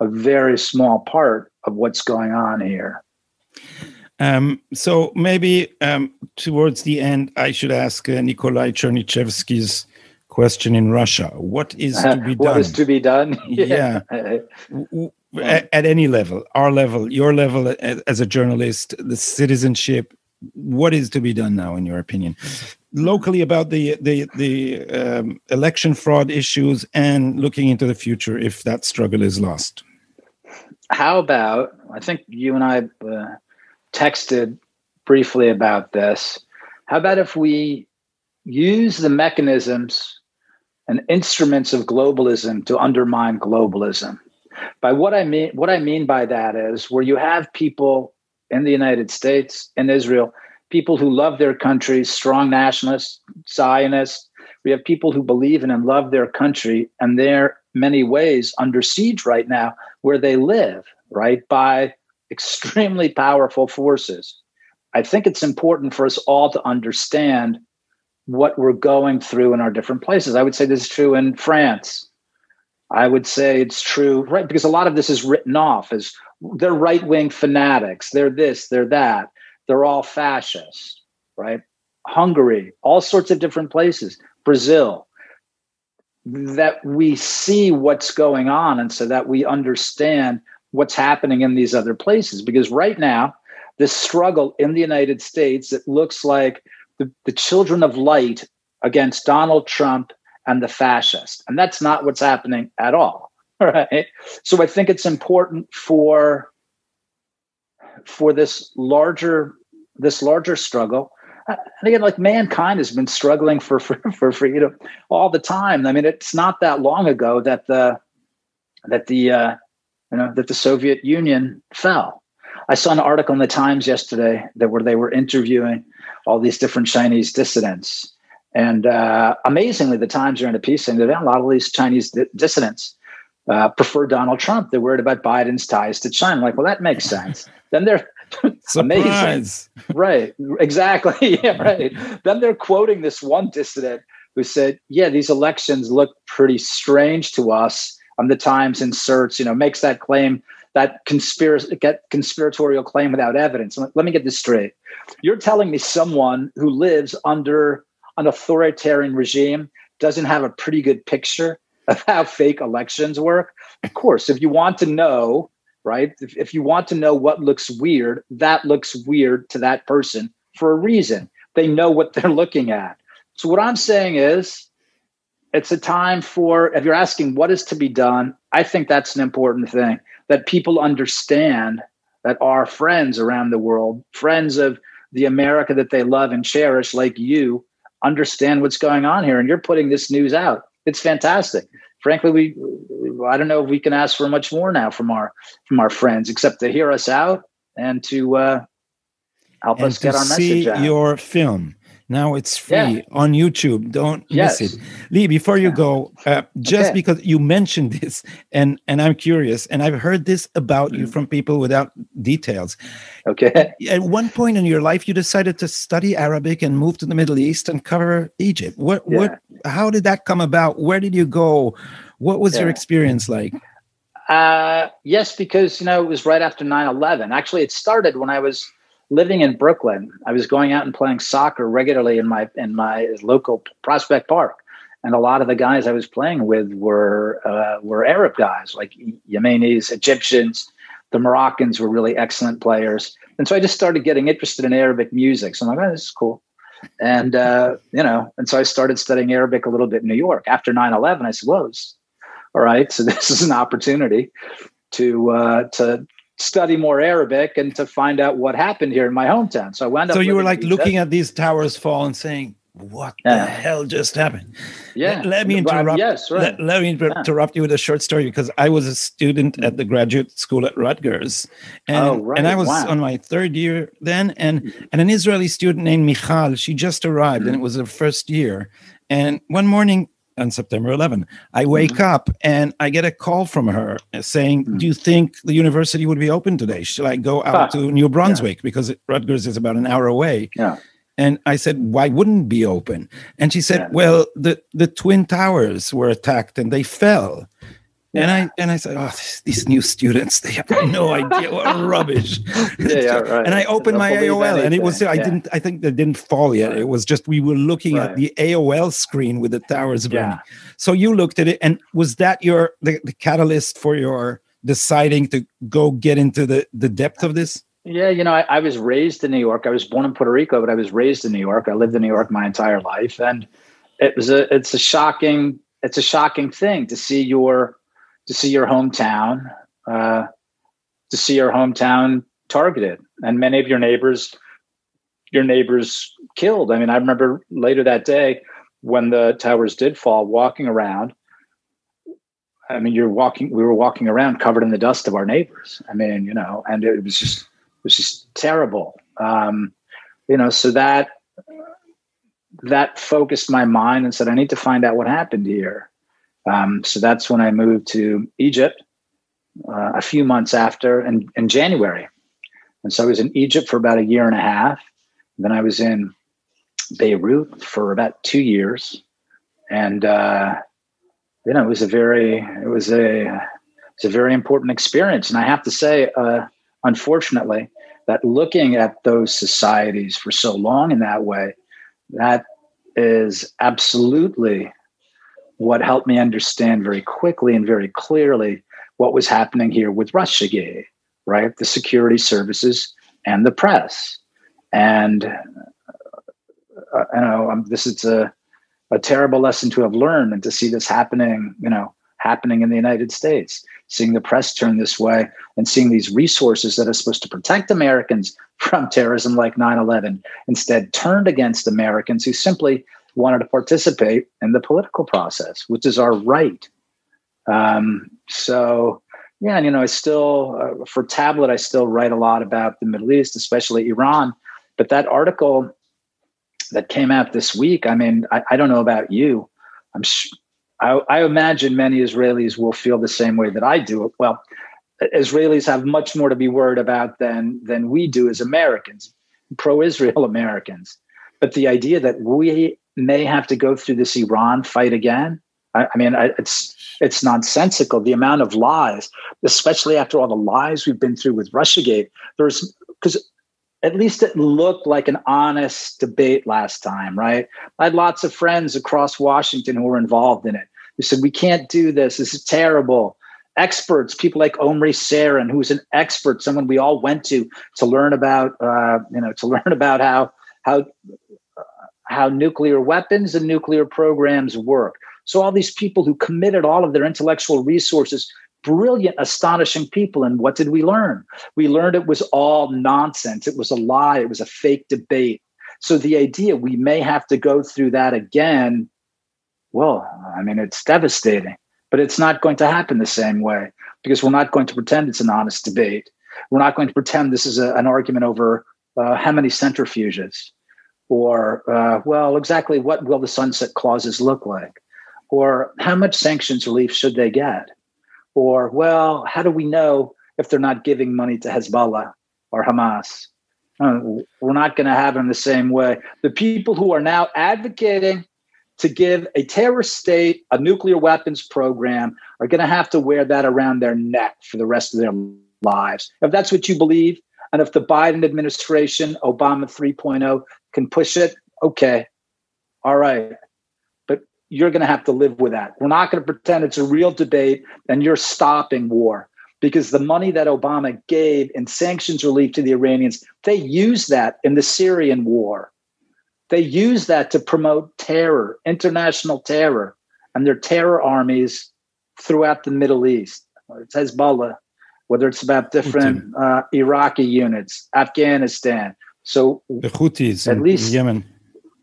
a very small part of what's going on here. Um, so maybe um, towards the end, I should ask uh, Nikolai Chernyshevsky's question in Russia. What is to be done? What is to be done? yeah. At, at any level, our level, your level as a journalist, the citizenship, what is to be done now, in your opinion? Locally about the, the, the um, election fraud issues and looking into the future if that struggle is lost. How about, I think you and I uh, texted briefly about this. How about if we use the mechanisms and instruments of globalism to undermine globalism? By what I mean, what I mean by that is where you have people in the United States, in Israel, people who love their countries, strong nationalists, Zionists. We have people who believe in and love their country, and they're many ways under siege right now where they live, right, by extremely powerful forces. I think it's important for us all to understand what we're going through in our different places. I would say this is true in France. I would say it's true, right, because a lot of this is written off as they're right-wing fanatics. They're this, they're that. They're all fascists, right? Hungary, all sorts of different places, Brazil, that we see what's going on and so that we understand what's happening in these other places. Because right now, this struggle in the United States, it looks like the, the children of light against Donald Trump and the fascists. And that's not what's happening at all, right? So I think it's important for... for this larger this larger struggle. And again, like mankind has been struggling for, for, for freedom all the time. I mean, it's not that long ago that the that the uh, you know, that the Soviet Union fell. I saw an article in the Times yesterday that where they were interviewing all these different Chinese dissidents. And uh, amazingly, the Times ran a piece saying that a lot of these Chinese di- dissidents uh, prefer Donald Trump. They're worried about Biden's ties to China. I'm like, well, that makes sense. Then they're amazing. Right. Exactly. Yeah, right. Then they're quoting this one dissident who said, yeah, these elections look pretty strange to us. And the Times inserts, you know, makes that claim, that conspiracy, get conspiratorial claim without evidence. Let me get this straight. You're telling me someone who lives under an authoritarian regime doesn't have a pretty good picture of how fake elections work? Of course, if you want to know, right, if, if you want to know what looks weird, that looks weird to that person for a reason. They know what they're looking at. So what I'm saying is, it's a time for, if you're asking what is to be done, I think that's an important thing, that people understand that our friends around the world, friends of the America that they love and cherish, like you, understand what's going on here. And you're putting this news out. It's fantastic. Frankly, we I don't know if we can ask for much more now from our from our friends, except to hear us out and to uh, help and us get our message out. See your film. Now it's free yeah. on YouTube. Don't yes. miss it. Lee, before you go, uh, just okay. because you mentioned this, and, and I'm curious, and I've heard this about mm. you from people without details. Okay. At one point in your life, you decided to study Arabic and move to the Middle East and cover Egypt. What? Yeah. What? How did that come about? Where did you go? What was yeah. your experience like? Uh, yes, because, you know, it was right after nine eleven. Actually, it started when I was living in Brooklyn. I was going out and playing soccer regularly in my in my local Prospect Park, and a lot of the guys I was playing with were uh, were Arab guys, like Yemenis, Egyptians. The Moroccans were really excellent players, and so I just started getting interested in Arabic music. So I'm like, oh, this is cool, and uh, you know, and so I started studying Arabic a little bit in New York after nine eleven. I said, "Whoa, all right, so this is an opportunity to uh, to." study more Arabic and to find out what happened here in my hometown. So I wound up. So you were like looking at these towers fall and saying, what yeah. the hell just happened? Yeah. Let, let me interrupt. Yes, right. Let, let me interrupt yeah. you with a short story, because I was a student at the graduate school at Rutgers. And, oh, right. and I was wow. on my third year then. And, and an Israeli student named Michal, she just arrived mm-hmm. and it was her first year. And one morning, on September eleventh, I wake mm-hmm. up and I get a call from her saying, mm-hmm. do you think the university would be open today? Should I go out ah. to New Brunswick? Yeah. Because Rutgers is about an hour away. Yeah. And I said, why wouldn't it be open? And she said, yeah. well, the, the Twin Towers were attacked and they fell. Yeah. And I and I said, oh, these new students, they have no idea what rubbish. Yeah, yeah, right. And I opened my A O L, and it was I yeah. didn't I think they didn't fall yet. Right. It was just we were looking right. at the A O L screen with the towers burning. Yeah. So you looked at it, and was that your the, the catalyst for your deciding to go get into the, the depth of this? Yeah, you know, I, I was raised in New York. I was born in Puerto Rico, but I was raised in New York. I lived in New York my entire life, and it was a it's a shocking it's a shocking thing to see your to see your hometown, uh, to see your hometown targeted, and many of your neighbors, your neighbors killed. I mean, I remember later that day when the towers did fall, walking around. I mean, you're walking. We were walking around covered in the dust of our neighbors. I mean, you know, and it was just, it was just terrible. Um, you know, so that that focused my mind and said, I need to find out what happened here. Um, so that's when I moved to Egypt uh, a few months after in, in January. And so I was in Egypt for about a year and a half. Then I was in Beirut for about two years. And, uh, you know, it was a very, it was a, it's a very important experience. And I have to say, uh, unfortunately, that looking at those societies for so long in that way, that is absolutely what helped me understand very quickly and very clearly what was happening here with Russiagate, right? The security services and the press. And uh, I know um, this is a, a terrible lesson to have learned, and to see this happening, you know, happening in the United States, seeing the press turn this way and seeing these resources that are supposed to protect Americans from terrorism like nine eleven instead turned against Americans who simply wanted to participate in the political process, which is our right. Um, so yeah, and, you know, I still, uh, for Tablet, I still write a lot about the Middle East, especially Iran. But that article that came out this week, I mean, I, I don't know about you. I'm sh- I, I imagine many Israelis will feel the same way that I do. Well, Israelis have much more to be worried about than than we do as Americans, pro-Israel Americans. But the idea that we may have to go through this Iran fight again, I, I mean, I, it's it's nonsensical. The amount of lies, especially after all the lies we've been through with Russiagate, there's because at least it looked like an honest debate last time, right? I had lots of friends across Washington who were involved in it. Who said, we can't do this. This is terrible. Experts, people like Omri Sarin, who's an expert, someone we all went to to learn about, uh, you know, to learn about how how uh, how nuclear weapons and nuclear programs work. So all these people who committed all of their intellectual resources, brilliant, astonishing people, and what did we learn? We learned it was all nonsense. It was a lie. It was a fake debate. So the idea we may have to go through that again, well, I mean, it's devastating. But it's not going to happen the same way because we're not going to pretend it's an honest debate. We're not going to pretend this is a, an argument over uh, how many centrifuges or, uh, well, exactly what will the sunset clauses look like or how much sanctions relief should they get or, well, how do we know if they're not giving money to Hezbollah or Hamas? Uh, we're not going to have it in the same way. The people who are now advocating to give a terrorist state a nuclear weapons program are going to have to wear that around their neck for the rest of their lives. If that's what you believe, and if the Biden administration, Obama three point oh, can push it, okay, all right. But you're going to have to live with that. We're not going to pretend it's a real debate and you're stopping war because the money that Obama gave in sanctions relief to the Iranians, they used that in the Syrian war. They use that to promote terror, international terror, and their terror armies throughout the Middle East. It's Hezbollah, whether it's about different uh, Iraqi units, Afghanistan. So the Houthis at least in Yemen.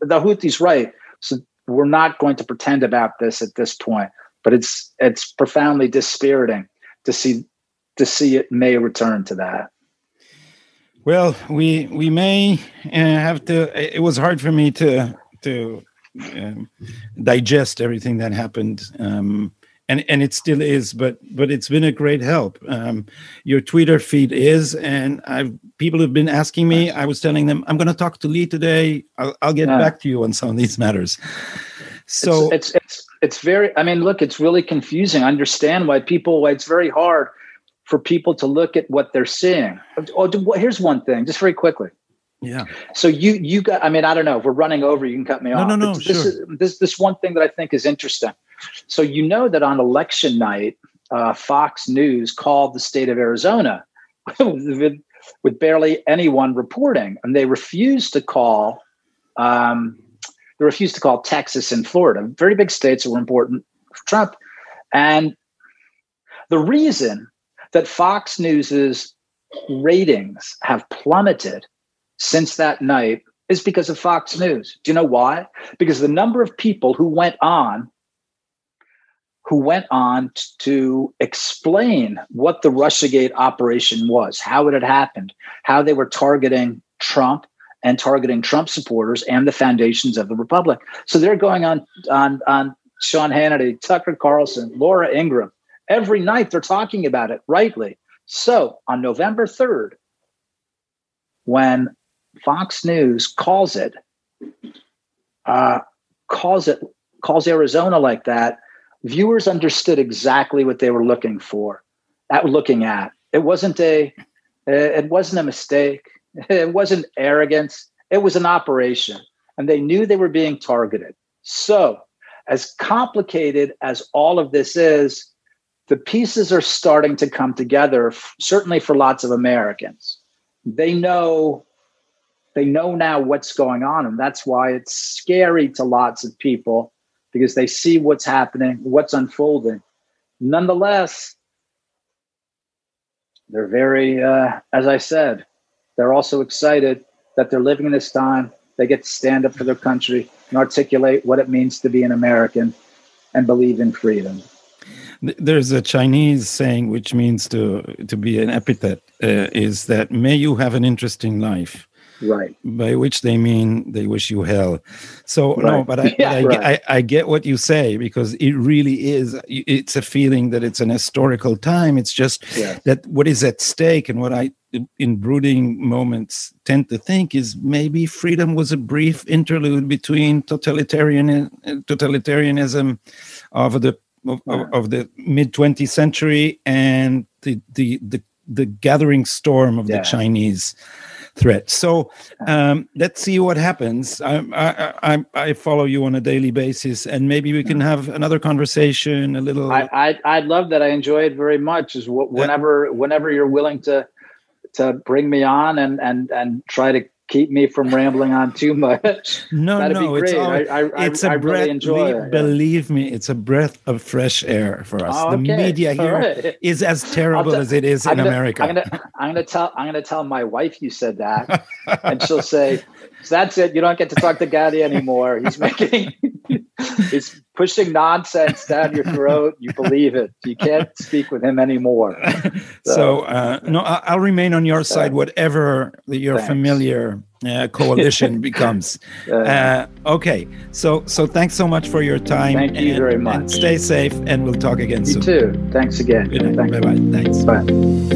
The Houthis, right. So we're not going to pretend about this at this point, but it's it's profoundly dispiriting to see to see it may return to that. Well, we we may uh, have to. It was hard for me to to um, digest everything that happened, um, and and it still is. But but it's been a great help. Um, your Twitter feed is, and I've people have been asking me. I was telling them I'm going to talk to Lee today. I'll, I'll get yeah. back to you on some of these matters. So it's, it's it's it's very. I mean, look, it's really confusing. I understand why people. Why it's very hard for people to look at what they're seeing. Oh, here's one thing, just very quickly. Yeah. So you, you got, I mean, I don't know if we're running over, you can cut me no, off. No, no, no, sure. This, this, this one thing that I think is interesting. So, you know that on election night, uh, Fox News called the state of Arizona with, with barely anyone reporting. And they refused to call, um, they refused to call Texas and Florida, very big states that were important for Trump. And the reason that Fox News's ratings have plummeted since that night is because of Fox News. Do you know why? Because the number of people who went on, who went on to explain what the Russiagate operation was, how it had happened, how they were targeting Trump and targeting Trump supporters and the foundations of the Republic. So they're going on on on Sean Hannity, Tucker Carlson, Laura Ingraham. Every night they're talking about it, rightly. So on November third, when Fox News calls it, uh, calls it, calls Arizona like that, viewers understood exactly what they were looking for, at looking at. It wasn't a, it wasn't a mistake. It wasn't arrogance. It was an operation, and they knew they were being targeted. So, as complicated as all of this is, the pieces are starting to come together, f- certainly for lots of Americans. They know they know now what's going on, and that's why it's scary to lots of people because they see what's happening, what's unfolding. Nonetheless, they're very, uh, as I said, they're also excited that they're living in this time. They get to stand up for their country and articulate what it means to be an American and believe in freedom. There's a Chinese saying, which means to to be an epithet, uh, is that may you have an interesting life. Right. By which they mean they wish you hell. So, right. no, but, I, yeah, but I, right. I, I get what you say, because it really is, it's a feeling that it's an historical time. It's just yeah. that what is at stake, and what I, in brooding moments, tend to think is maybe freedom was a brief interlude between totalitarian totalitarianism of the of, yeah. of the mid-twentieth century and the the the, the gathering storm of yeah. the Chinese threat. So um, let's see what happens. I, I I I follow you on a daily basis, and maybe we can have another conversation. A little. I I, I love that. I enjoy it very much. Is whenever whenever you're willing to to bring me on and and and try to keep me from rambling on too much. No, That'd no, be great. It's all, I, I, it's I, a I breath. Really enjoy believe, it. Believe me, it's a breath of fresh air for us. Oh, okay. The media here right. is as terrible t- as it is I'm in gonna, America. I'm gonna, I'm gonna tell, I'm gonna tell my wife you said that, and she'll say, so "That's it. You don't get to talk to Gaddy anymore. He's making, he's pushing nonsense down your throat. You believe it. You can't speak with him anymore." So, so uh, no, I'll remain on your side, uh, whatever your thanks. familiar uh, coalition becomes. Uh, okay. So, so thanks so much for your time. Thank you and, very much. Stay safe, and we'll talk again you soon. You too. Thanks again. Good night. Thanks. Bye bye. Thanks. Bye.